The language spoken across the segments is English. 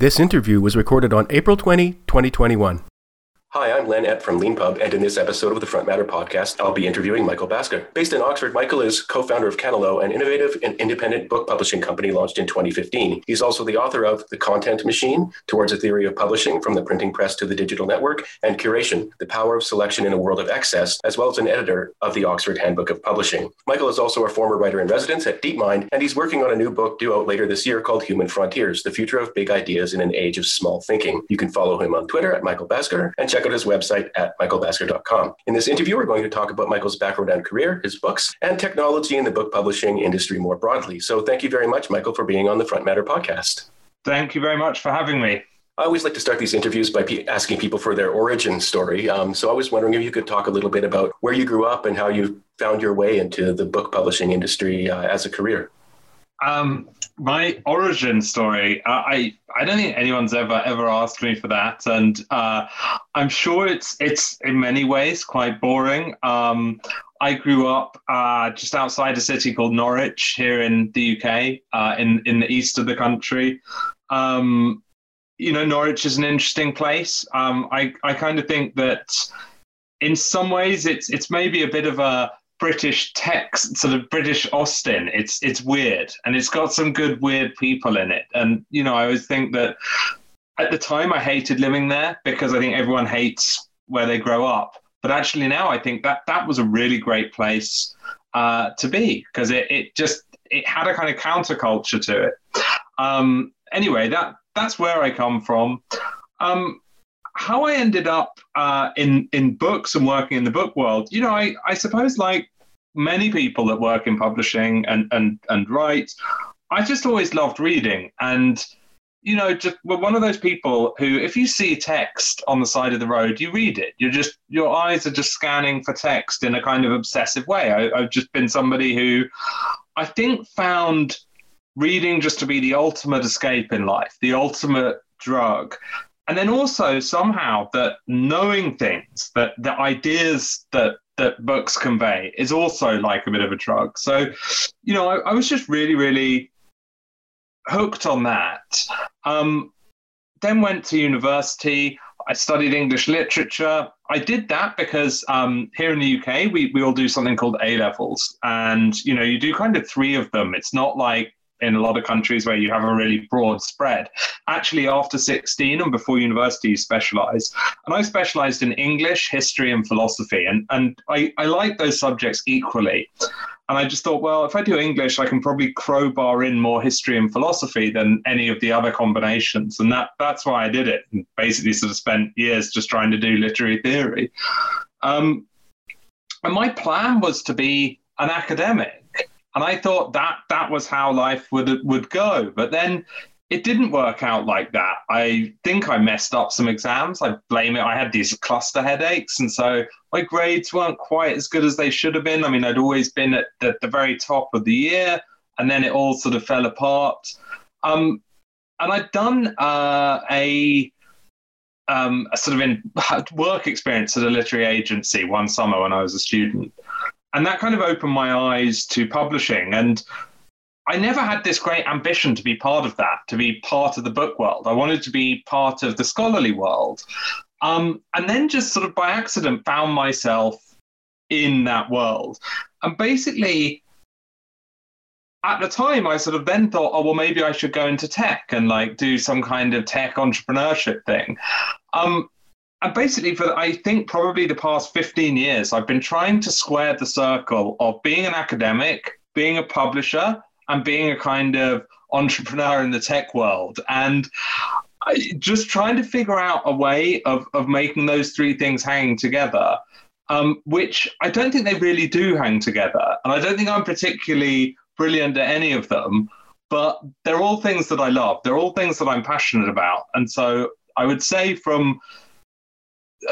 This interview was recorded on April 20, 2021. Hi, I'm Len Epp from LeanPub, and in this episode of the Front Matter podcast, I'll be interviewing Michael Basker. Based in Oxford, Michael is co-founder of Canelo, an innovative and independent book publishing company launched in 2015. He's also the author of The Content Machine: Towards a Theory of Publishing from the Printing Press to the Digital Network, and Curation: The Power of Selection in a World of Excess, as well as an editor of the Oxford Handbook of Publishing. Michael is also a former writer-in-residence at DeepMind, and he's working on a new book due out later this year called Human Frontiers: The Future of Big Ideas in an Age of Small Thinking. You can follow him on Twitter at Michael Basker, and check out his website at michaelbasker.com. In this interview, we're going to talk about Michael's background and career, his books, and technology in the book publishing industry more broadly. So thank you very much, Michael, for being on the Front Matter podcast. Thank you very much for having me. I always like to start these interviews by asking people for their origin story. So I was wondering if you could talk a little bit about where you grew up and how you found your way into the book publishing industry as a career. My origin story, I don't think anyone's ever asked me for that. And I'm sure it's in many ways quite boring. I grew up just outside a city called Norwich here in the UK, in the east of the country. You know, Norwich is an interesting place. I kind of think that in some ways it's maybe a bit of a British text, sort of British Austin. It's weird, and it's got some good weird people in it. And you know, I always think that at the time I hated living there because I think everyone hates where they grow up. But actually now I think that was a really great place to be, because it had a kind of counterculture to it. Anyway, that's where I come from. How I ended up in books and working in the book world, you know, I suppose like many people that work in publishing and write, I just always loved reading. And, you know, just one of those people who, if you see text on the side of the road, you read it. Your eyes are just scanning for text in a kind of obsessive way. I've just been somebody who I think found reading just to be the ultimate escape in life, the ultimate drug. And then also somehow that knowing things, that the ideas that books convey is also like a bit of a drug. So, you know, I was just really, really hooked on that. Then went to university. I studied English literature. I did that because here in the UK, we all do something called A-levels. And, you know, you do kind of three of them. It's not like in a lot of countries where you have a really broad spread. Actually, after 16 and before university, you specialize. And I specialized in English, history, and philosophy. And I like those subjects equally. And I just thought, well, if I do English, I can probably crowbar in more history and philosophy than any of the other combinations. And that's why I did it. And basically sort of spent years just trying to do literary theory. And my plan was to be an academic. And I thought that was how life would go. But then it didn't work out like that. I think I messed up some exams. I blame it. I had these cluster headaches. And so my grades weren't quite as good as they should have been. I mean, I'd always been at the very top of the year. And then it all sort of fell apart. And I'd done a sort of work experience at a literary agency one summer when I was a student. And that kind of opened my eyes to publishing. And I never had this great ambition to be part of that, to be part of the book world. I wanted to be part of the scholarly world. And then just sort of by accident found myself in that world. And basically, at the time, I sort of then thought, oh, well, maybe I should go into tech and like do some kind of tech entrepreneurship thing. And basically, for I think probably the past 15 years, I've been trying to square the circle of being an academic, being a publisher, and being a kind of entrepreneur in the tech world. And just trying to figure out a way of making those three things hang together, which I don't think they really do hang together. And I don't think I'm particularly brilliant at any of them, but they're all things that I love. They're all things that I'm passionate about. And so I would say from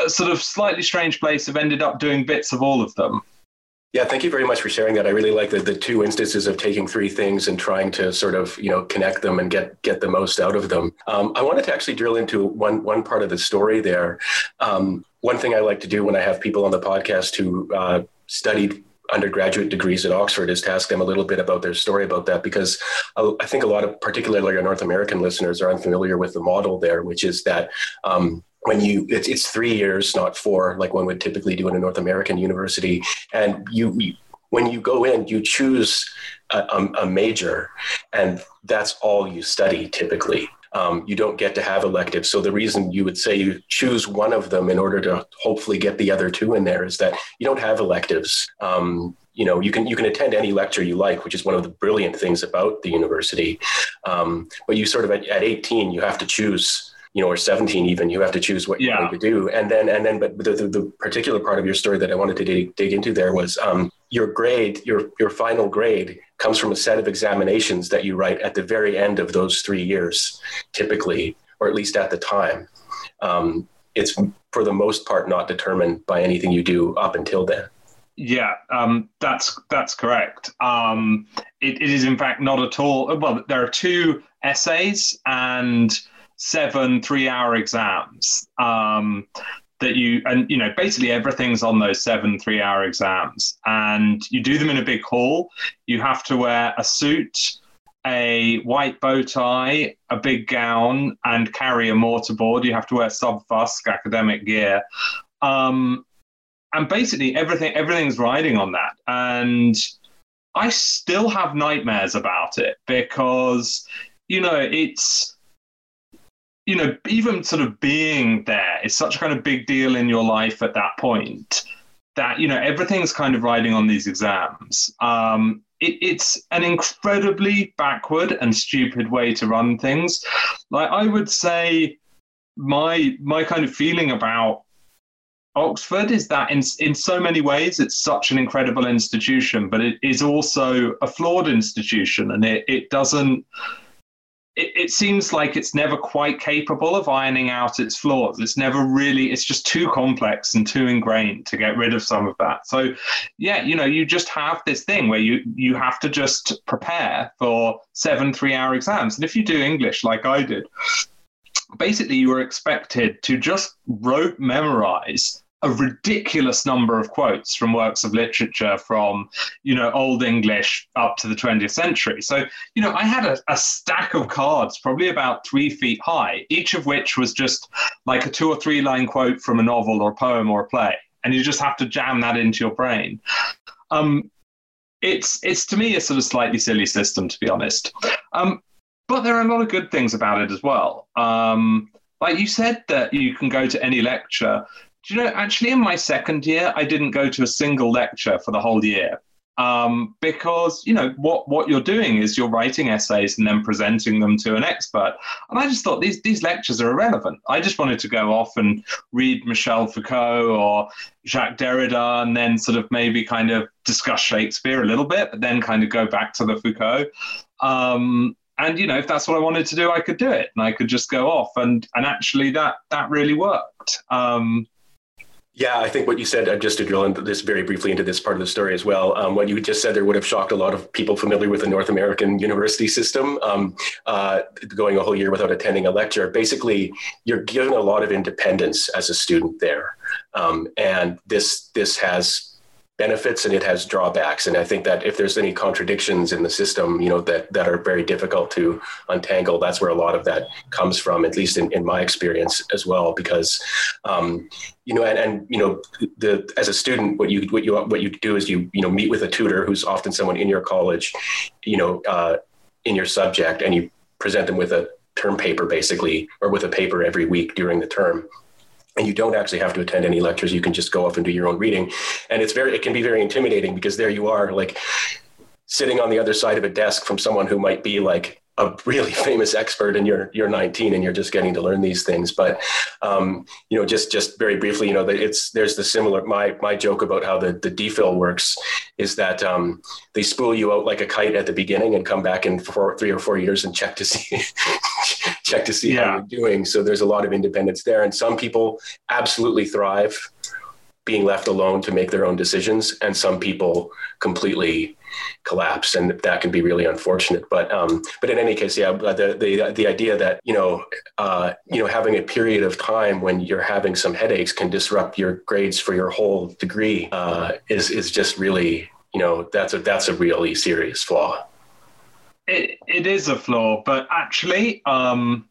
a sort of slightly strange place, I've ended up doing bits of all of them. Yeah, thank you very much for sharing that. I really like the two instances of taking three things and trying to sort of, you know, connect them and get the most out of them. I wanted to actually drill into one part of the story there. One thing I like to do when I have people on the podcast who studied undergraduate degrees at Oxford is to ask them a little bit about their story about that, because I think a lot of, particularly our North American listeners, are unfamiliar with the model there, which is that when it's 3 years, not 4, like one would typically do in a North American university. And when you go in, you choose a major, and that's all you study typically. You don't get to have electives. So the reason you would say you choose one of them in order to hopefully get the other two in there is that you don't have electives. You can attend any lecture you like, which is one of the brilliant things about the university. But you sort of at 18, you have to choose, or 17 even, you have to choose what you want to do. But the particular part of your story that I wanted to dig into there was your grade, your final grade comes from a set of examinations that you write at the very end of those 3 years, typically, or at least at the time. It's for the most part not determined by anything you do up until then. Yeah, that's correct. It is in fact not at all. Well, there are 2 essays and 7 3-hour exams that basically everything's on those 7 3-hour exams, and you do them in a big hall. You have to wear a suit, a white bow tie, a big gown, and carry a mortarboard. You have to wear sub-fusk academic gear. And basically everything's riding on that. And I still have nightmares about it because, it's... even sort of being there is such a kind of big deal in your life at that point that, everything's kind of riding on these exams. It's an incredibly backward and stupid way to run things. Like, I would say my kind of feeling about Oxford is that in so many ways it's such an incredible institution, but it is also a flawed institution, and it doesn't... It seems like it's never quite capable of ironing out its flaws. It's never really, it's just too complex and too ingrained to get rid of some of that. So yeah, you just have this thing where you have to just prepare for 7 3-hour exams. And if you do English like I did, basically you were expected to just rote memorize a ridiculous number of quotes from works of literature from, Old English up to the 20th century. So, I had a stack of cards, probably about 3 feet high, each of which was just like a 2 or 3 line quote from a novel or a poem or a play. And you just have to jam that into your brain. It's to me a sort of slightly silly system, to be honest. But there are a lot of good things about it as well. Like you said that you can go to any lecture. Do you know, actually, in my second year, I didn't go to a single lecture for the whole year because, what you're doing is you're writing essays and then presenting them to an expert. And I just thought these lectures are irrelevant. I just wanted to go off and read Michel Foucault or Jacques Derrida and then sort of maybe kind of discuss Shakespeare a little bit, but then kind of go back to the Foucault. And, if that's what I wanted to do, I could do it and I could just go off. And actually, that really worked. Yeah, I think what you said, just to drill into this very briefly into this part of the story as well, what you just said there would have shocked a lot of people familiar with the North American university system, going a whole year without attending a lecture. Basically, you're given a lot of independence as a student there. And this has benefits and it has drawbacks. And I think that if there's any contradictions in the system, that are very difficult to untangle, that's where a lot of that comes from, at least in my experience as well, because, as a student, what you do is you meet with a tutor who's often someone in your college, in your subject, and you present them with a term paper basically, or with a paper every week during the term. And you don't actually have to attend any lectures. You can just go off and do your own reading. And it can be very intimidating because there you are, like sitting on the other side of a desk from someone who might be like a really famous expert, and you're 19 and you're just getting to learn these things. But, just very briefly, there's the similar, my joke about how the DPhil works is that they spool you out like a kite at the beginning and come back in 3 or 4 years and check to see how you're doing. So there's a lot of independence there. And some people absolutely thrive being left alone to make their own decisions. And some people completely collapse, and that can be really unfortunate. But in any case, the idea that having a period of time when you're having some headaches can disrupt your grades for your whole degree is just really you know, that's a really serious flaw. It is a flaw, but actually, you know,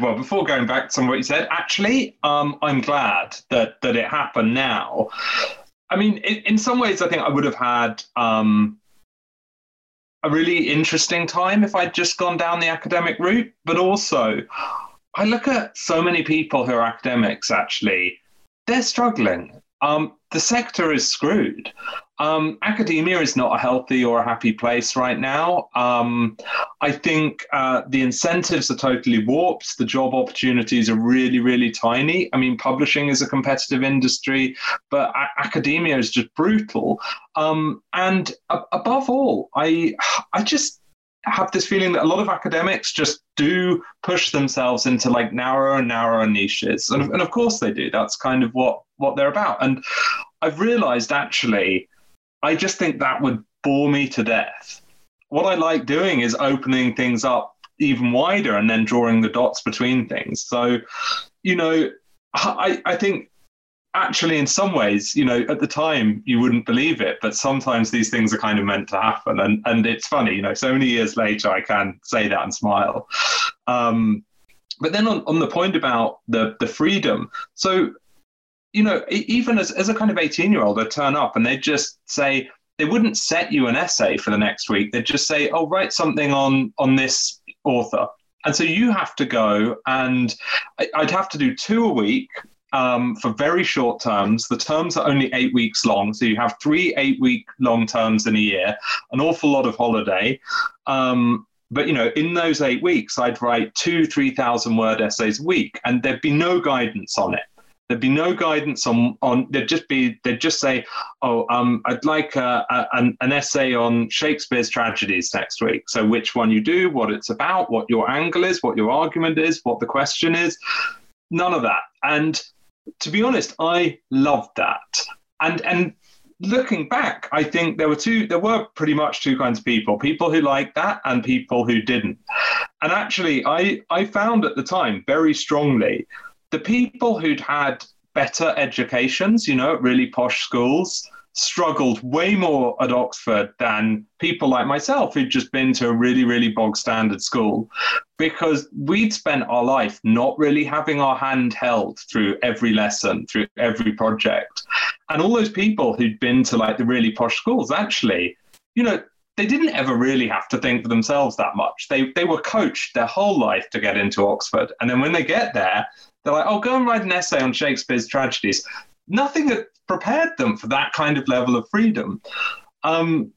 well, before going back to some of what you said, actually, I'm glad that it happened now. I mean, in some ways, I think I would have had a really interesting time if I'd just gone down the academic route. But also, I look at so many people who are academics, actually, they're struggling. The sector is screwed. Academia is not a healthy or a happy place right now. I think the incentives are totally warped. The job opportunities are really, really tiny. I mean, publishing is a competitive industry, but academia is just brutal. And above all, I just have this feeling that a lot of academics just do push themselves into like narrower and narrower niches. And of course they do. That's kind of what they're about. And I've realized, actually, I just think that would bore me to death. What I like doing is opening things up even wider and then drawing the dots between things. So, you know, I think actually in some ways, you know, at the time you wouldn't believe it, but sometimes these things are kind of meant to happen. And it's funny, you know, so many years later I can say that and smile. But then on the point about the freedom, so, you know, even as a kind of 18-year-old, I turn up and they just say, they wouldn't set you an essay for the next week. They'd just say, oh, write something on this author. And so you have to go, and I'd have to do 2 a week for very short terms. The terms are only 8 weeks long. So you have 3 8-week long terms in a year, an awful lot of holiday. But, you know, in those 8 weeks, I'd write 2,000-3,000 word essays a week, and there'd be no guidance on it. There'd be no guidance on. They'd just say, oh, I'd like an essay on Shakespeare's tragedies next week. So which one you do, what it's about, what your angle is, what your argument is, what the question is, none of that. And to be honest, I loved that. And looking back, I think there were pretty much 2 kinds of people: people who liked that and people who didn't. And actually, I found at the time very strongly, the people who'd had better educations, you know, at really posh schools, struggled way more at Oxford than people like myself who'd just been to a really, really bog standard school, because we'd spent our life not really having our hand held through every lesson, through every project. And all those people who'd been to like the really posh schools, actually, you know, they didn't ever really have to think for themselves that much. They were coached their whole life to get into Oxford. And then when they get there, they're like, oh, go and write an essay on Shakespeare's tragedies. Nothing had prepared them for that kind of level of freedom. And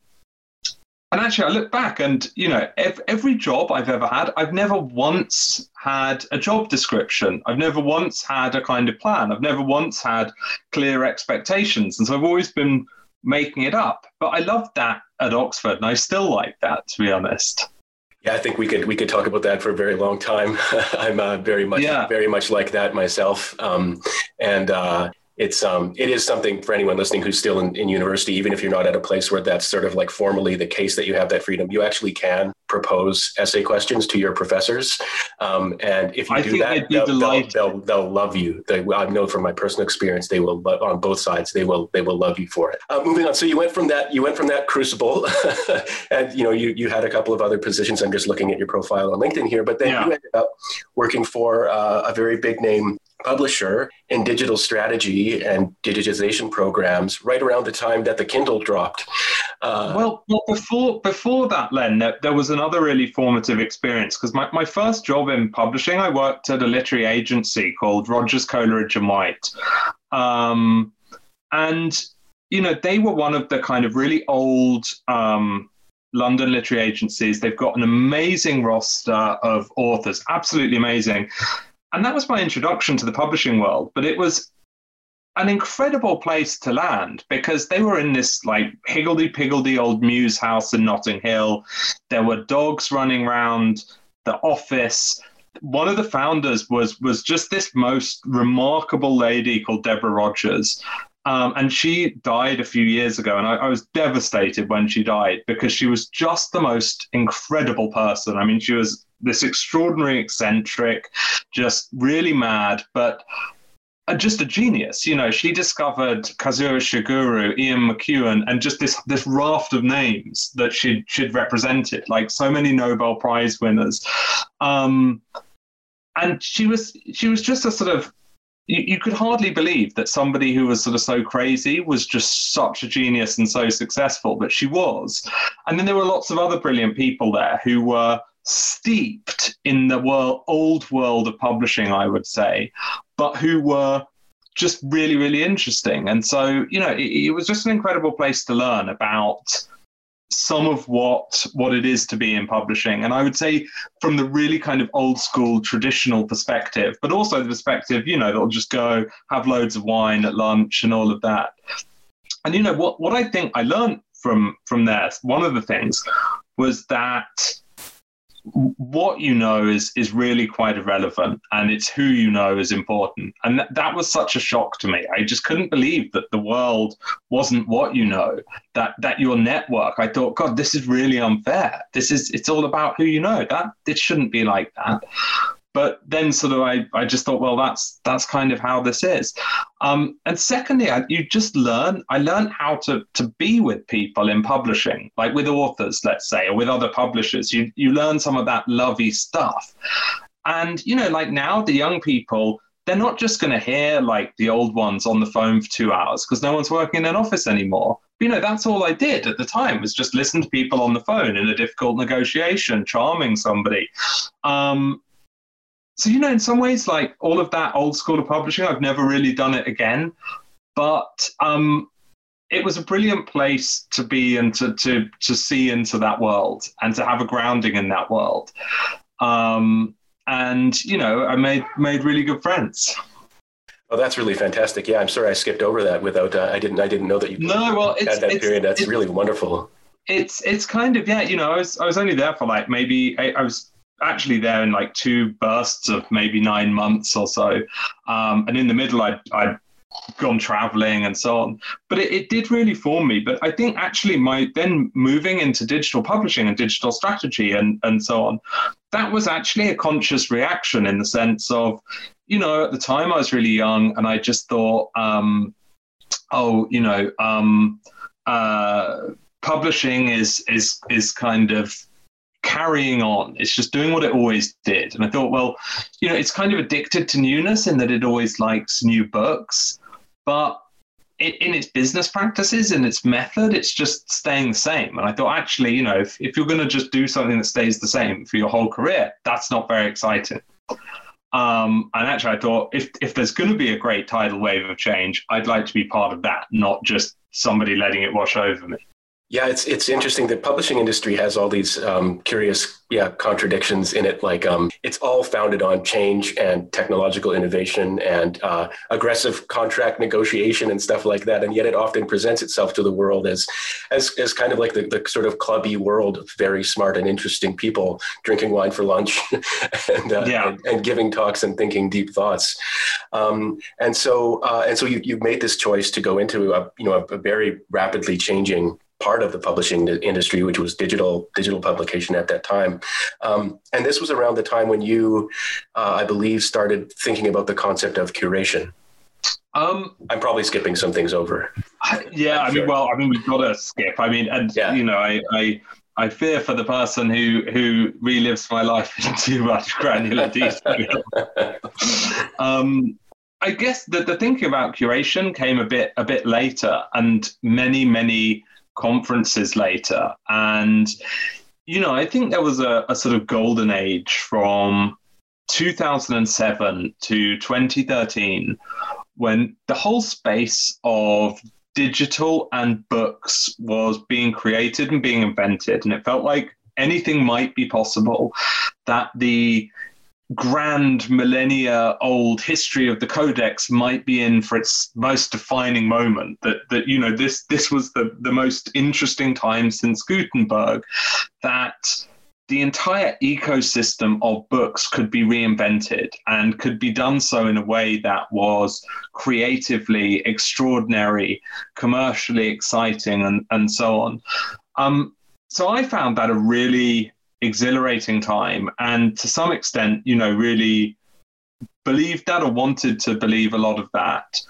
actually, I look back and, you know, every job I've ever had, I've never once had a job description. I've never once had a kind of plan. I've never once had clear expectations. And so I've always been making it up. But I loved that at Oxford, and I still like that, to be honest. Yeah, I think we could talk about that for a very long time. I'm very much like that myself, and it's it is something for anyone listening who's still in university. Even if you're not at a place where that's sort of like formally the case that you have that freedom, you actually can propose essay questions to your professors, and if you do that, they'll love you. I know from my personal experience, they will love, on both sides. They will love you for it. Moving on, so you went from that crucible, and you know you had a couple of other positions. I'm just looking at your profile on LinkedIn here, but then you ended up working for a very big name publisher in digital strategy and digitization programs right around the time that the Kindle dropped. Well, before that, Len, there was another really formative experience, because my first job in publishing, I worked at a literary agency called Rogers, Coleridge and White. And, you know, they were one of the kind of really old London literary agencies. They've got an amazing roster of authors, absolutely amazing. And that was my introduction to the publishing world, but it was an incredible place to land, because they were in this like higgledy-piggledy old Muse house in Notting Hill. There were dogs running around the office. One of the founders was just this most remarkable lady called Deborah Rogers. And she died a few years ago, and I was devastated when she died, because she was just the most incredible person. I mean, she was this extraordinary eccentric, just really mad, but just a genius. You know, she discovered Kazuo Ishiguro, Ian McEwan, and just this raft of names that she'd represented, like so many Nobel Prize winners. And she was just a sort of, you could hardly believe that somebody who was sort of so crazy was just such a genius and so successful, but she was. And then there were lots of other brilliant people there who were steeped in the old world of publishing, I would say, but who were just really, really interesting. And so, you know, it was just an incredible place to learn about some of what it is to be in publishing. And I would say from the really kind of old school traditional perspective, but also the perspective, you know, that'll just go have loads of wine at lunch and all of that. And, you know, what I think I learned from there, one of the things was that what you know is really quite irrelevant, and it's who you know is important. And that was such a shock to me. I just couldn't believe that the world wasn't what you know, that your network. I thought, God, this is really unfair. It's all about who you know. That it shouldn't be like that. But then sort of I just thought, well, that's kind of how this is. And secondly, I learned how to be with people in publishing, like with authors, let's say, or with other publishers. You learn some of that lovey stuff. And, you know, like now the young people, they're not just going to hear like the old ones on the phone for 2 hours because no one's working in an office anymore. You know, that's all I did at the time was just listen to people on the phone in a difficult negotiation, charming somebody. So, you know, in some ways, like all of that old school of publishing, I've never really done it again. But it was a brilliant place to be and to see into that world and to have a grounding in that world. And, you know, I made really good friends. Oh, that's really fantastic. Yeah, I'm sorry I skipped over that without I didn't know that you had that period. That's really wonderful. It's kind of, yeah, you know, I was only there for like maybe I was actually there in like two bursts of maybe 9 months or so. And in the middle, I'd gone traveling and so on. But it did really form me. But I think actually my then moving into digital publishing and digital strategy and so on, that was actually a conscious reaction in the sense of, you know, at the time I was really young and I just thought, publishing is kind of carrying on. It's just doing what it always did. And I thought, well, you know, it's kind of addicted to newness in that it always likes new books, but in its business practices, in its method, it's just staying the same. And I thought, actually, you know, if you're going to just do something that stays the same for your whole career, that's not very exciting. And actually, I thought if there's going to be a great tidal wave of change, I'd like to be part of that, not just somebody letting it wash over me. Yeah, it's interesting. The publishing industry has all these curious contradictions in it. Like it's all founded on change and technological innovation and aggressive contract negotiation and stuff like that. And yet it often presents itself to the world as kind of like the sort of clubby world of very smart and interesting people drinking wine for lunch and giving talks and thinking deep thoughts. And so you made this choice to go into a very rapidly changing part of the publishing industry, which was digital publication at that time. And this was around the time when you, I believe, started thinking about the concept of curation. I'm probably skipping some things over. We've got to skip. I mean, and, yeah. You know, I fear for the person who relives my life in too much granular detail. I guess that the thinking about curation came a bit later and many conferences later. And, you know, I think there was a sort of golden age from 2007 to 2013 when the whole space of digital and books was being created and being invented. And it felt like anything might be possible, that the grand millennia old history of the codex might be in for its most defining moment, that you know, this was the most interesting time since Gutenberg, that the entire ecosystem of books could be reinvented and could be done so in a way that was creatively extraordinary, commercially exciting, and so on. So I found that a really exhilarating time, and to some extent, you know, really believed that or wanted to believe a lot of that.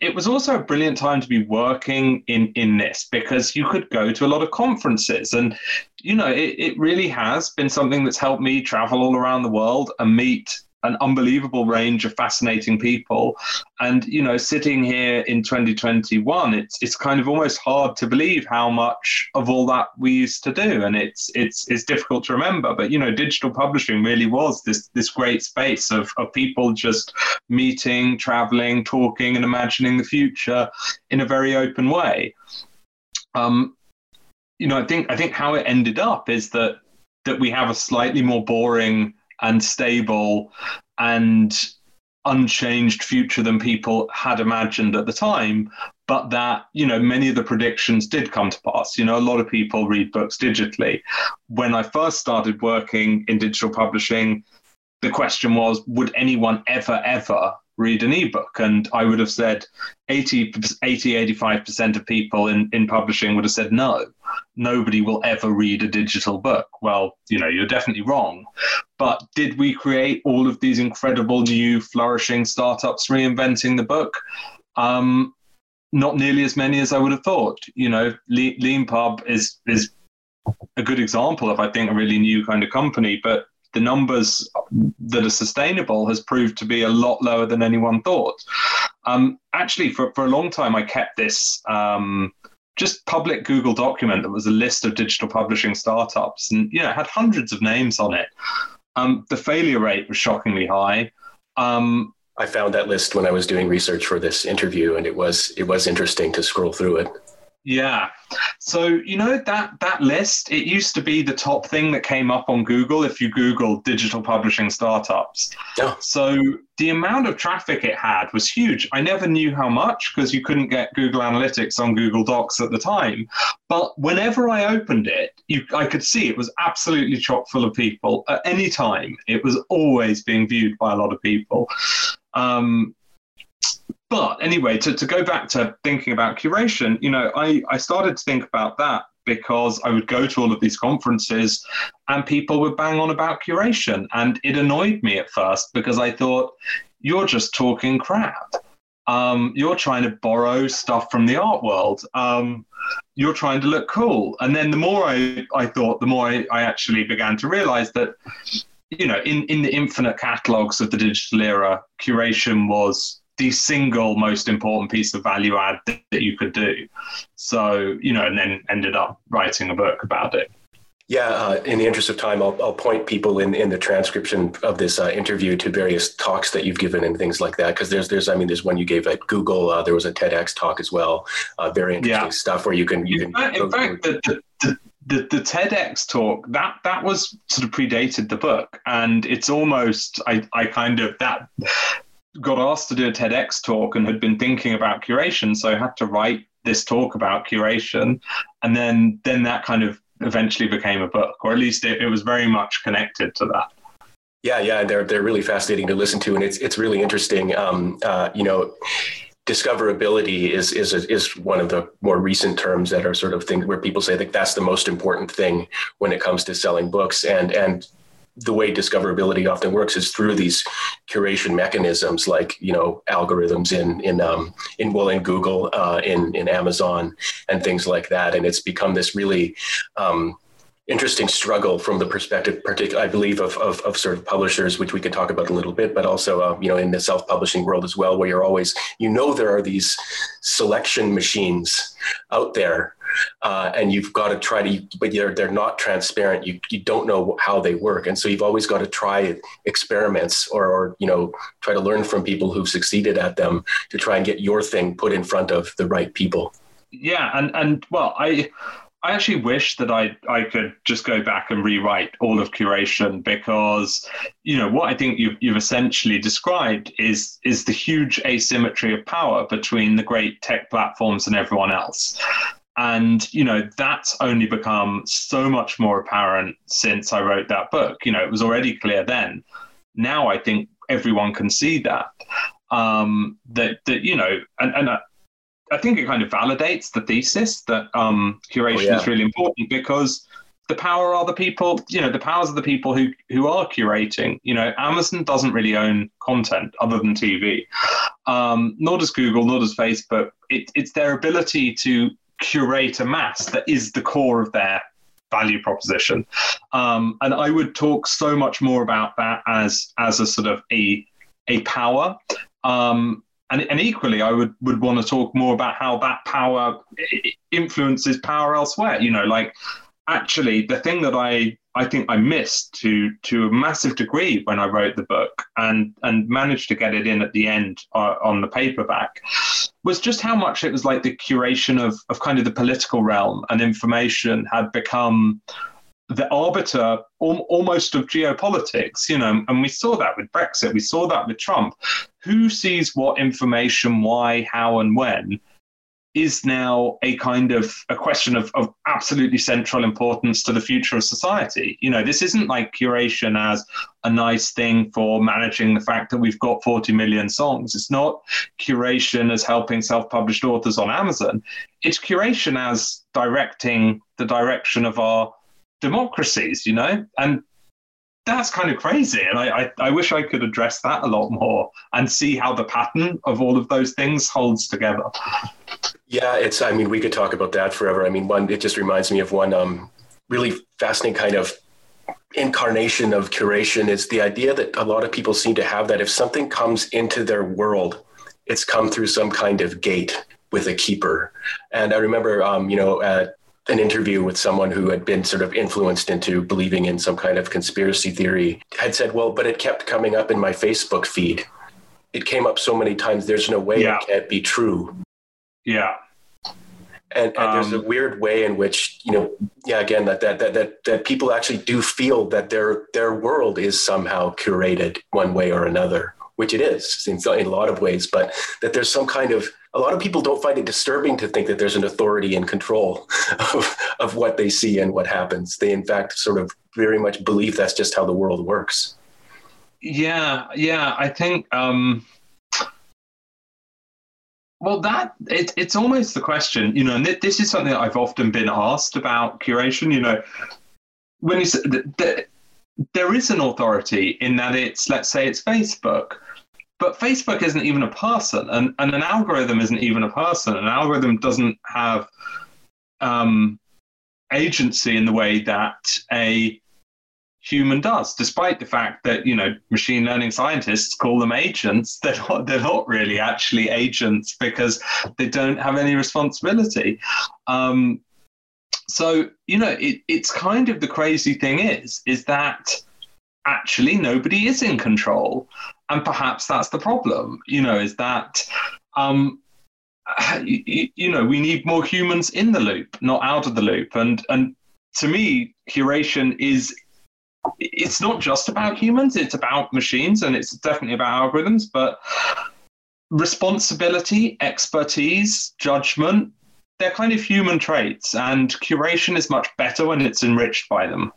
It was also a brilliant time to be working in this, because you could go to a lot of conferences, and, you know, it really has been something that's helped me travel all around the world and meet an unbelievable range of fascinating people. And, you know, sitting here in 2021, it's kind of almost hard to believe how much of all that we used to do. And it's difficult to remember, but, you know, digital publishing really was this great space of people just meeting, traveling, talking, and imagining the future in a very open way. You know, I think how it ended up is that we have a slightly more boring and stable and unchanged future than people had imagined at the time, but that, you know, many of the predictions did come to pass. You know, a lot of people read books digitally. When I first started working in digital publishing, the question was, would anyone ever read an ebook? And I would have said 85% of people in publishing would have said, no, nobody will ever read a digital book. Well, you know, you're definitely wrong. But did we create all of these incredible new flourishing startups reinventing the book? Not nearly as many as I would have thought. You know, LeanPub is a good example of, I think, a really new kind of company, but the numbers that are sustainable has proved to be a lot lower than anyone thought. Actually, for a long time, I kept this just public Google document that was a list of digital publishing startups, and, you know, had hundreds of names on it. The failure rate was shockingly high. I found that list when I was doing research for this interview, and it was interesting to scroll through it. Yeah. So, you know, that list, it used to be the top thing that came up on Google if you Google digital publishing startups. Yeah. So the amount of traffic it had was huge. I never knew how much, because you couldn't get Google Analytics on Google Docs at the time. But whenever I opened it, I could see it was absolutely chock full of people at any time. It was always being viewed by a lot of people. But anyway, to go back to thinking about curation, you know, I started to think about that because I would go to all of these conferences and people would bang on about curation. And it annoyed me at first, because I thought, you're just talking crap. You're trying to borrow stuff from the art world. You're trying to look cool. And then the more I thought, the more I actually began to realize that, you know, in the infinite catalogs of the digital era, curation was the single most important piece of value add that you could do. So, you know, and then ended up writing a book about it. Yeah. In the interest of time, I'll point people in the transcription of this interview to various talks that you've given and things like that. Because there's one you gave at Google. There was a TEDx talk as well. Very interesting stuff where The TEDx talk, that was sort of predated the book. And it's almost, I kind of, that got asked to do a TEDx talk and had been thinking about curation, so I had to write this talk about curation, and then that kind of eventually became a book, or at least it was very much connected to that. Yeah, they're really fascinating to listen to, and it's really interesting. You know, discoverability is one of the more recent terms that are sort of things where people say that that's the most important thing when it comes to selling books, and the way discoverability often works is through these curation mechanisms, like, you know, algorithms in Google, in Amazon, and things like that. And it's become this really interesting struggle from the perspective, I believe, of sort of publishers, which we could talk about a little bit, but also, you know, in the self-publishing world as well, where you're always, you know, there are these selection machines out there, and you've got to try to, but they're not transparent. You don't know how they work. And so you've always got to try experiments or, you know, try to learn from people who've succeeded at them to try and get your thing put in front of the right people. Yeah. And well, I actually wish that I could just go back and rewrite all of curation, because, you know, what I think you've essentially described is the huge asymmetry of power between the great tech platforms and everyone else. And, you know, that's only become so much more apparent since I wrote that book. You know, it was already clear then. Now I think everyone can see that, that you know, and I think it kind of validates the thesis that curation is really important, because the power are the people, you know, the powers of the people who are curating. You know, Amazon doesn't really own content other than TV, nor does Google, nor does Facebook. It's their ability to curate a mass that is the core of their value proposition. And I would talk so much more about that as a sort of a power. And equally, I would want to talk more about how that power influences power elsewhere. You know, like actually the thing that I think I missed to a massive degree when I wrote the book and managed to get it in at the end on the paperback was just how much it was like the curation of kind of the political realm and information had become the arbiter almost of geopolitics, you know, and we saw that with Brexit, we saw that with Trump. Who sees what information, why, how, and when is now a kind of a question of absolutely central importance to the future of society. You know, this isn't like curation as a nice thing for managing the fact that we've got 40 million songs. It's not curation as helping self-published authors on Amazon. It's curation as directing the direction of our democracies, you know, and that's kind of crazy. And I wish I could address that a lot more and see how the pattern of all of those things holds together. Yeah, it's, I mean, we could talk about that forever. I mean, one, it just reminds me of one really fascinating kind of incarnation of curation is the idea that a lot of people seem to have that if something comes into their world, it's come through some kind of gate with a keeper. And I remember, you know, an interview with someone who had been sort of influenced into believing in some kind of conspiracy theory had said, well, but it kept coming up in my Facebook feed. It came up so many times. There's no way it can't be true. Yeah. And there's a weird way in which, you know, yeah, again, that people actually do feel that their world is somehow curated one way or another, which it is in a lot of ways, but that there's some kind of, a lot of people don't find it disturbing to think that there's an authority and control of what they see and what happens. They, in fact, sort of very much believe that's just how the world works. Yeah. I think, well, that it's almost the question, you know, and this is something that I've often been asked about curation, you know, when you say there is an authority in that it's, let's say it's Facebook, but Facebook isn't even a person and an algorithm isn't even a person. An algorithm doesn't have agency in the way that a human does, despite the fact that, you know, machine learning scientists call them agents. They're not really actually agents because they don't have any responsibility. So, you know, it's kind of the crazy thing is that actually nobody is in control. And perhaps that's the problem, you know, is that, you know, we need more humans in the loop, not out of the loop. And to me, curation is, it's not just about humans, it's about machines and it's definitely about algorithms, but responsibility, expertise, judgment, they're kind of human traits, and curation is much better when it's enriched by them.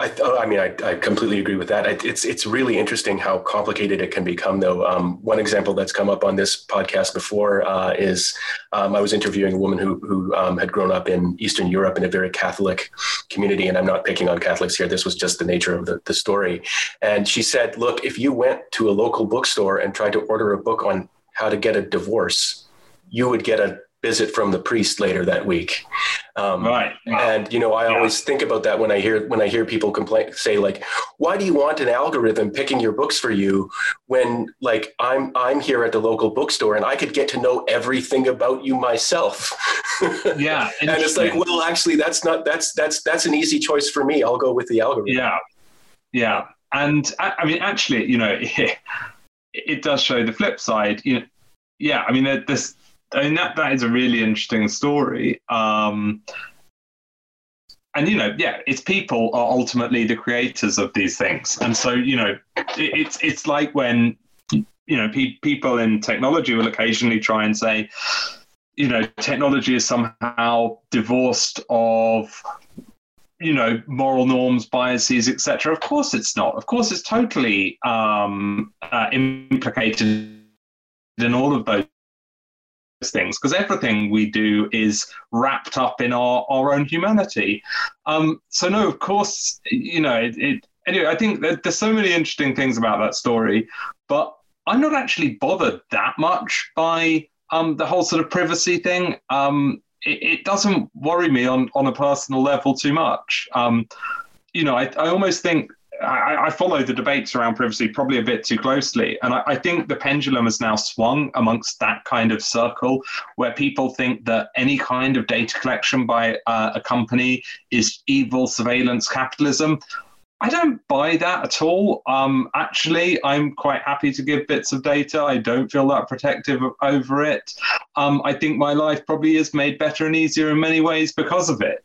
I mean, I completely agree with that. It's really interesting how complicated it can become, though. One example that's come up on this podcast before is I was interviewing a woman who had grown up in Eastern Europe in a very Catholic community, and I'm not picking on Catholics here. This was just the nature of the story. And she said, look, if you went to a local bookstore and tried to order a book on how to get a divorce, you would get a visit from the priest later that week. Right. Wow. And, you know, I always think about that when I hear people complain, say like, why do you want an algorithm picking your books for you when like I'm here at the local bookstore and I could get to know everything about you myself. Yeah. And it's like, well, actually that's an easy choice for me. I'll go with the algorithm. Yeah. Yeah. And I mean, actually, you know, it does show the flip side. You know, yeah. I mean, that is a really interesting story. And, you know, yeah, it's people are ultimately the creators of these things. And so, you know, it's like when, you know, people in technology will occasionally try and say, you know, technology is somehow divorced of, you know, moral norms, biases, etc. Of course it's not. Of course it's totally implicated in all of those things, because everything we do is wrapped up in our own humanity. So no, of course, you know, anyway, I think that there's so many interesting things about that story, but I'm not actually bothered that much by the whole sort of privacy thing. It doesn't worry me on a personal level too much. You know, I almost think I follow the debates around privacy probably a bit too closely. And I think the pendulum has now swung amongst that kind of circle where people think that any kind of data collection by a company is evil surveillance capitalism. I don't buy that at all. Actually, I'm quite happy to give bits of data. I don't feel that protective over it. I think my life probably is made better and easier in many ways because of it.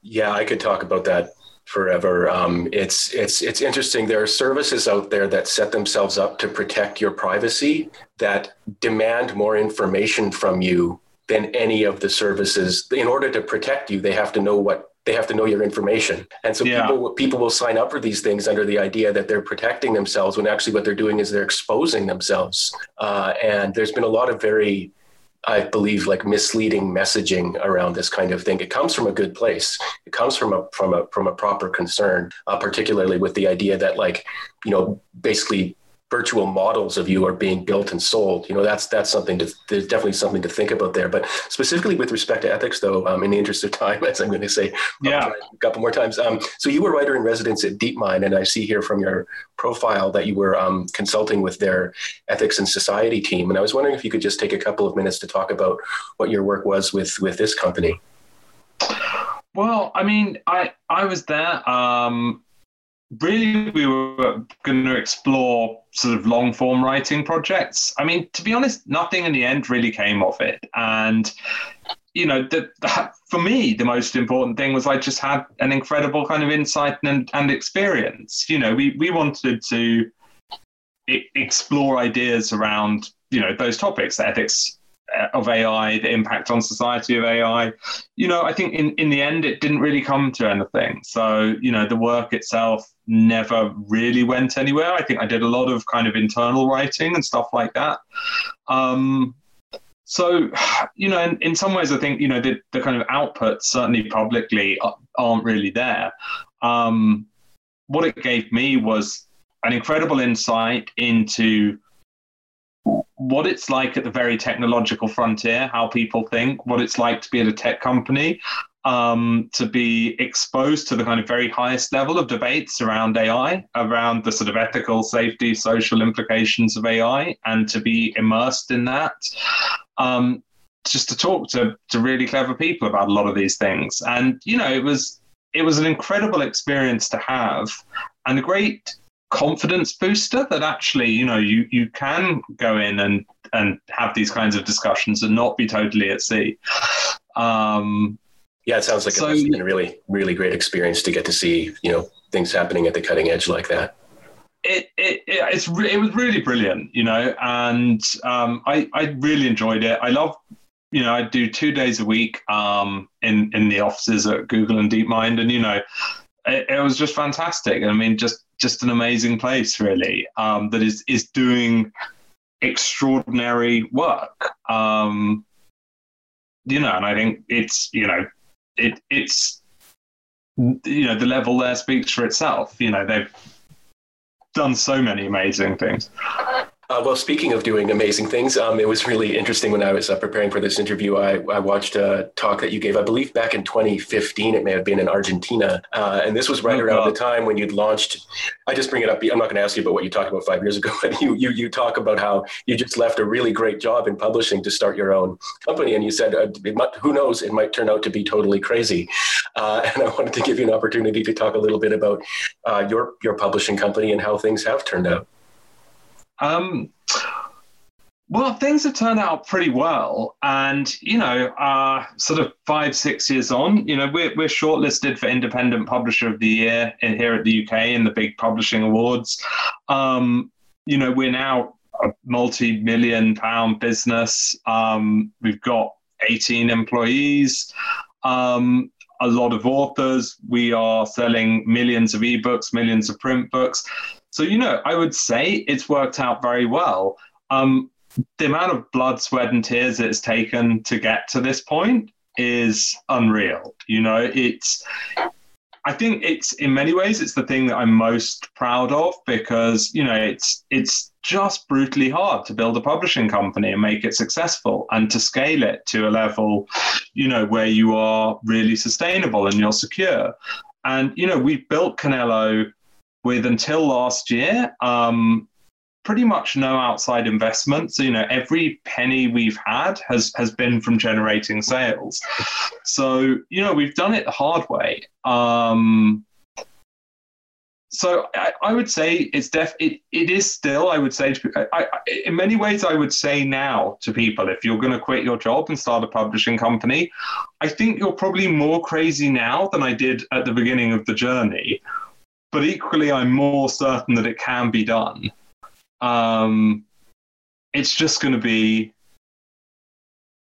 Yeah, I could talk about that forever. It's interesting. There are services out there that set themselves up to protect your privacy that demand more information from you than any of the services. In order to protect you, they have to know your information. And so people will sign up for these things under the idea that they're protecting themselves when actually what they're doing is they're exposing themselves. And there's been a lot of very, I believe, like misleading messaging around this kind of thing. It comes from a good place. It comes from a proper concern, particularly with the idea that, like, you know, basically virtual models of you are being built and sold. You know, that's something to, there's definitely something to think about there. But specifically with respect to ethics, though, in the interest of time, as I'm going to say a couple more times. So you were writer in residence at DeepMind, and I see here from your profile that you were consulting with their ethics and society team. And I was wondering if you could just take a couple of minutes to talk about what your work was with this company. Well, I mean, I was there. Really, we were going to explore sort of long form writing projects. I mean, to be honest, nothing in the end really came of it. And, you know, for me, the most important thing was I just had an incredible kind of insight and experience. You know, we wanted to explore ideas around, you know, those topics, the ethics of AI, the impact on society of AI. You know, I think in the end, it didn't really come to anything. So, you know, the work itself never really went anywhere. I think I did a lot of kind of internal writing and stuff like that. So, you know, in some ways, I think, you know, the kind of outputs certainly publicly aren't really there. What it gave me was an incredible insight into what it's like at the very technological frontier, how people think, what it's like to be at a tech company, to be exposed to the kind of very highest level of debates around AI, around the sort of ethical, safety, social implications of AI, and to be immersed in that. Just to talk to really clever people about a lot of these things. And, you know, it was an incredible experience to have, and a great confidence booster that actually, you know, you can go in and have these kinds of discussions and not be totally at sea. Yeah, it sounds like it's been a really, really great experience to get to see, you know, things happening at the cutting edge like that. It was really brilliant, you know, and I really enjoyed it. I love, you know, I do 2 days a week in the offices at Google and DeepMind, and, you know, it was just fantastic. I mean, just an amazing place, really, that is doing extraordinary work. You know, and I think it's, you know, it's, you know, the level there speaks for itself. You know, they've done so many amazing things. Well, speaking of doing amazing things, it was really interesting when I was preparing for this interview. I watched a talk that you gave, I believe back in 2015, it may have been in Argentina. And this was right around the time when you'd launched, I just bring it up. I'm not going to ask you about what you talked about 5 years ago, but you talk about how you just left a really great job in publishing to start your own company. And you said, who knows, it might turn out to be totally crazy. And I wanted to give you an opportunity to talk a little bit about your publishing company and how things have turned out. Well, things have turned out pretty well, and, you know, sort of 5-6 years on, you know, we're shortlisted for Independent Publisher of the Year in here at the UK in the big publishing awards. You know, we're now a multi-million-pound business. We've got 18 employees. A lot of authors. We are selling millions of ebooks, millions of print books. So, you know, I would say it's worked out very well. the amount of blood, sweat, and tears it's taken to get to this point is unreal. You know, I think it's, in many ways, it's the thing that I'm most proud of, because, you know, it's just brutally hard to build a publishing company and make it successful and to scale it to a level, you know, where you are really sustainable and you're secure. And, you know, we built Canelo with, until last year, pretty much no outside investment. So, you know, every penny we've had has been from generating sales. So, you know, we've done it the hard way. So I would say it's in many ways, I would say now to people, if you're going to quit your job and start a publishing company, I think you're probably more crazy now than I did at the beginning of the journey. But equally, I'm more certain that it can be done. It's just going to be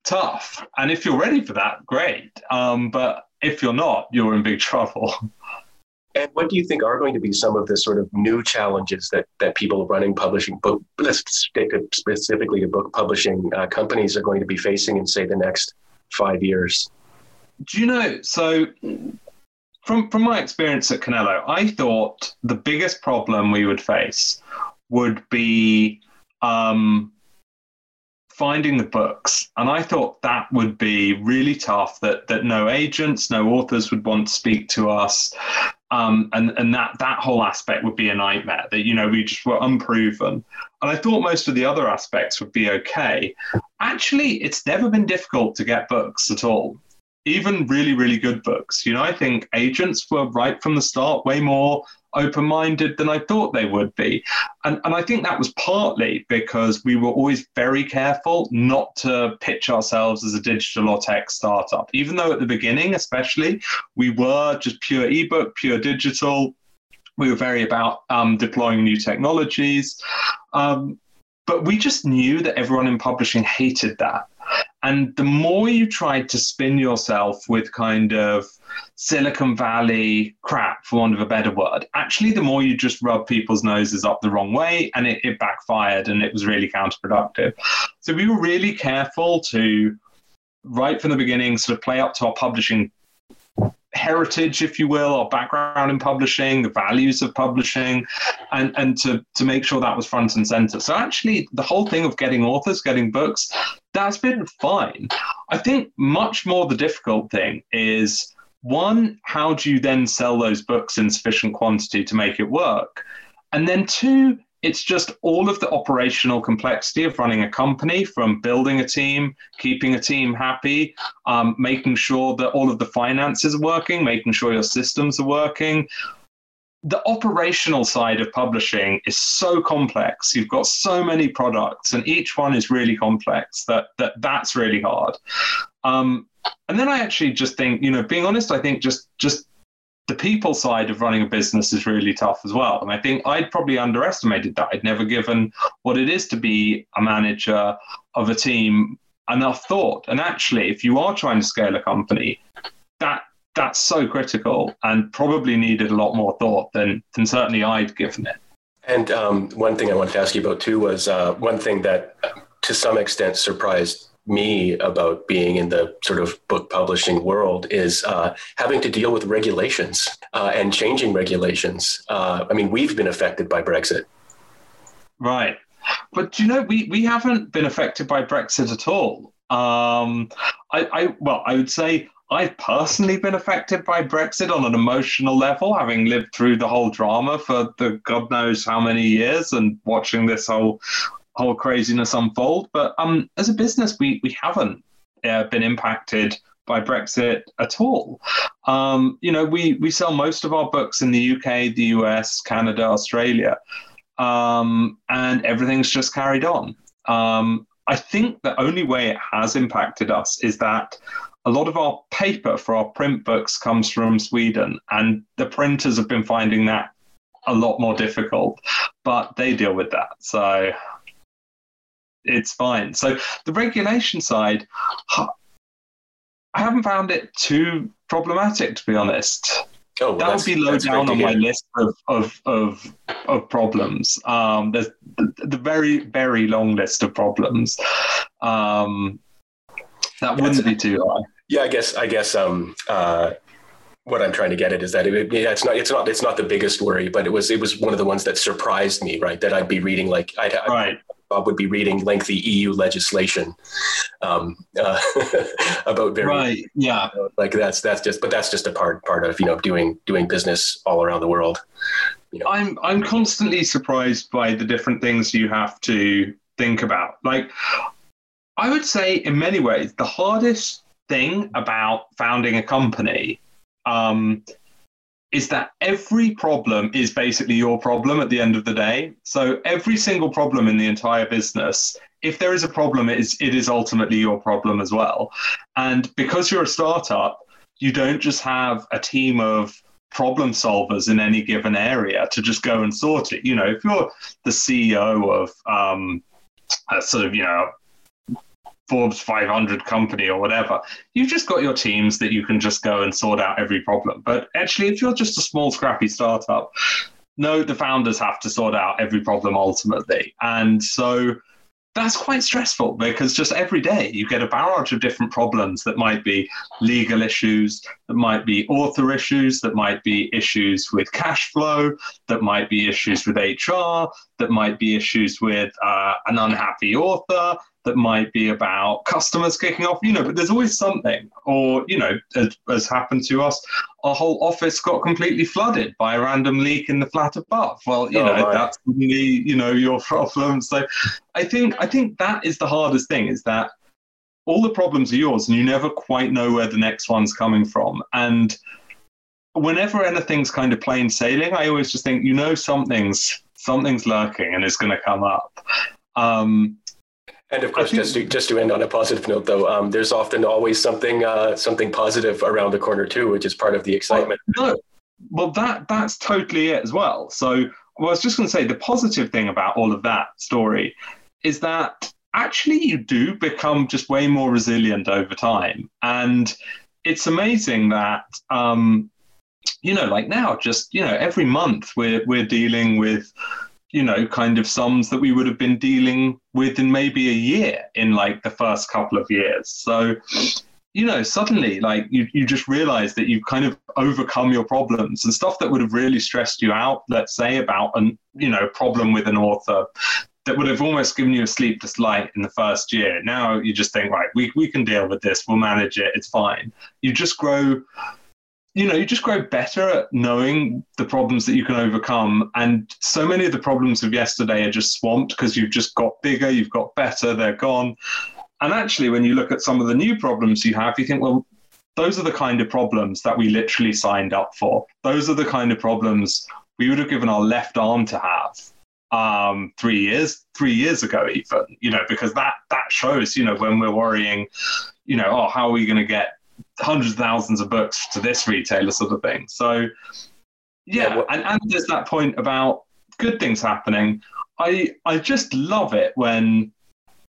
tough. And if you're ready for that, great. But if you're not, you're in big trouble. And what do you think are going to be some of the sort of new challenges that people running publishing, book, let's stick specifically to book publishing companies, are going to be facing in, say, the next 5 years? Do you know, so from my experience at Canelo, I thought the biggest problem we would face would be finding the books. And I thought that would be really tough, that no agents, no authors would want to speak to us. And that whole aspect would be a nightmare, that, you know, we just were unproven. And I thought most of the other aspects would be okay. Actually, it's never been difficult to get books at all, even really, really good books. You know, I think agents were right from the start way more open-minded than I thought they would be. And I think that was partly because we were always very careful not to pitch ourselves as a digital or tech startup, even though at the beginning, especially, we were just pure ebook, pure digital. We were very about deploying new technologies. But we just knew that everyone in publishing hated that. And the more you tried to spin yourself with kind of Silicon Valley crap, for want of a better word, actually, the more you just rubbed people's noses up the wrong way, and it backfired, and it was really counterproductive. So we were really careful to, right from the beginning, sort of play up to our publishing heritage, if you will, our background in publishing, the values of publishing, and to make sure that was front and center. So actually, the whole thing of getting authors, getting books, that's been fine. I think much more the difficult thing is, one, how do you then sell those books in sufficient quantity to make it work? And then two, it's just all of the operational complexity of running a company, from building a team, keeping a team happy, making sure that all of the finances are working, making sure your systems are working. The operational side of publishing is so complex. You've got so many products, and each one is really complex that's really hard. And then I actually just think, you know, being honest, I think just the people side of running a business is really tough as well. And I think I'd probably underestimated that. I'd never given what it is to be a manager of a team enough thought. And actually, if you are trying to scale a company, that's so critical and probably needed a lot more thought than certainly I'd given it. And one thing I wanted to ask you about too was one thing that to some extent surprised me about being in the sort of book publishing world is having to deal with regulations and changing regulations. I mean, we've been affected by Brexit. Right. But, you know, we haven't been affected by Brexit at all. I would say I've personally been affected by Brexit on an emotional level, having lived through the whole drama for the God knows how many years and watching this whole craziness unfold. But as a business, we haven't been impacted by Brexit at all. You know, we sell most of our books in the UK, the US, Canada, Australia, and everything's just carried on. I think the only way it has impacted us is that a lot of our paper for our print books comes from Sweden, and the printers have been finding that a lot more difficult, but they deal with that. So it's fine. So the regulation side, I haven't found it too problematic, to be honest. Oh, well, that would be low down on my list of problems. There's the very, very long list of problems. That wouldn't be too high. Yeah, I guess. What I'm trying to get at is that it's not the biggest worry, but it was one of the ones that surprised me, right? That I'd be reading Bob would be reading lengthy EU legislation about various, right, yeah, like that's just a part of doing business all around the world. I'm constantly surprised by the different things you have to think about. Like, I would say in many ways the hardest thing about founding a company is that every problem is basically your problem at the end of the day. So every single problem in the entire business, if there is a problem, it is ultimately your problem as well. And because you're a startup, you don't just have a team of problem solvers in any given area to just go and sort it. If you're the CEO of Forbes 500 company or whatever, you've just got your teams that you can just go and sort out every problem. But actually, if you're just a small, scrappy startup, no, the founders have to sort out every problem ultimately. And so that's quite stressful, because just every day you get a barrage of different problems that might be legal issues, that might be author issues, that might be issues with cash flow, that might be issues with HR, that might be issues with an unhappy author, that might be about customers kicking off, but there's always something. Or, as happened to us, our whole office got completely flooded by a random leak in the flat above. Well, that's really, your problem. So I think that is the hardest thing, is that all the problems are yours and you never quite know where the next one's coming from. And whenever anything's kind of plain sailing, I always just think, something's lurking and it's going to come up. And of course, just to end on a positive note, though, there's often always something positive around the corner too, which is part of the excitement. Well, that's totally it as well. So I was just going to say, the positive thing about all of that story is that actually you do become just way more resilient over time, and it's amazing that now, just every month we're dealing with, kind of sums that we would have been dealing with in maybe a year in the first couple of years. So, suddenly you just realize that you've kind of overcome your problems, and stuff that would have really stressed you out, let's say about an, problem with an author that would have almost given you a sleepless night in the first year. Now you just think, right, we can deal with this. We'll manage it. It's fine. You just grow, better at knowing the problems that you can overcome. And so many of the problems of yesterday are just swamped because you've just got bigger, you've got better, they're gone. And actually, when you look at some of the new problems you have, you think, well, those are the kind of problems that we literally signed up for. Those are the kind of problems we would have given our left arm to have 3 years ago, even, because that shows, when we're worrying, oh, how are we going to get hundreds of thousands of books to this retailer, sort of thing. So and there's that point about good things happening. I just love it when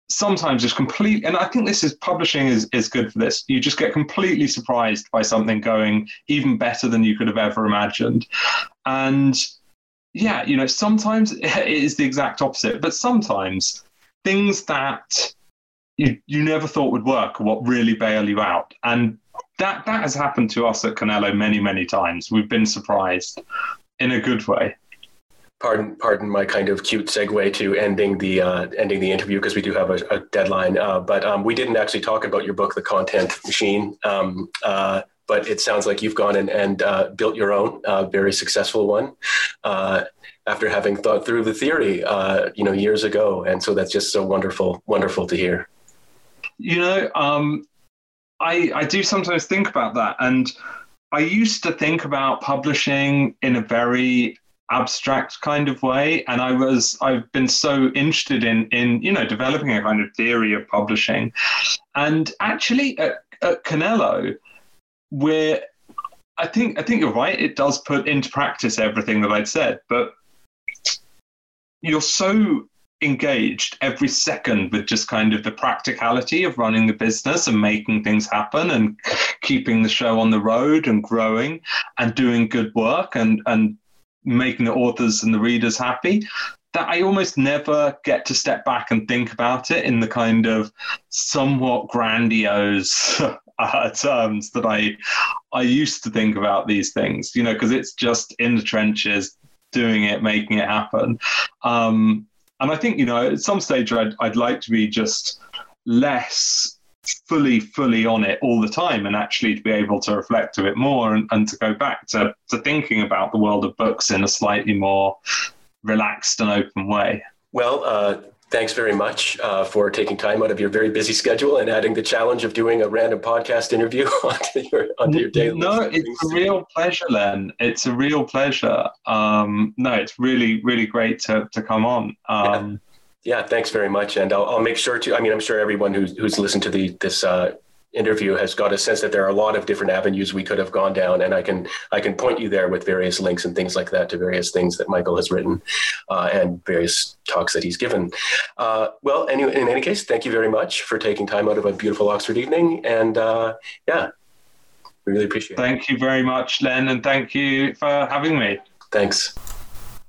sometimes just complete, and I think this is publishing is good for this, you just get completely surprised by something going even better than you could have ever imagined. And sometimes it is the exact opposite, but sometimes things that you never thought would work, what really bail you out. And that has happened to us at Canelo many, many times. We've been surprised in a good way. Pardon my kind of cute segue to ending the interview, because we do have a deadline. But we didn't actually talk about your book, The Content Machine. But it sounds like you've gone and built your own very successful one after having thought through the theory, years ago. And so that's just so wonderful, wonderful to hear. I do sometimes think about that. And I used to think about publishing in a very abstract kind of way. And I've been so interested in developing a kind of theory of publishing. And actually at Canelo, where I think you're right, it does put into practice everything that I'd said, but you're so engaged every second with just kind of the practicality of running the business and making things happen and keeping the show on the road and growing and doing good work and making the authors and the readers happy, that I almost never get to step back and think about it in the kind of somewhat grandiose terms that I used to think about these things, you know, because it's just in the trenches, doing it, making it happen. And I think, you know, at some stage I'd like to be just less fully on it all the time, and actually to be able to reflect a bit more and to go back to thinking about the world of books in a slightly more relaxed and open way. Well, thanks very much for taking time out of your very busy schedule and adding the challenge of doing a random podcast interview onto your daily. No, it's a real pleasure, Len. It's a real pleasure. No, it's really, really great to come on. Yeah, thanks very much. And I'll make sure to, I mean, I'm sure everyone who's listened to this interview has got a sense that there are a lot of different avenues we could have gone down, and I can point you there with various links and things like that to various things that Michael has written and various talks that he's given. Well, anyway, in any case, thank you very much for taking time out of a beautiful Oxford evening, and yeah, we really appreciate it. Thank you very much, Len, and thank you for having me. Thanks.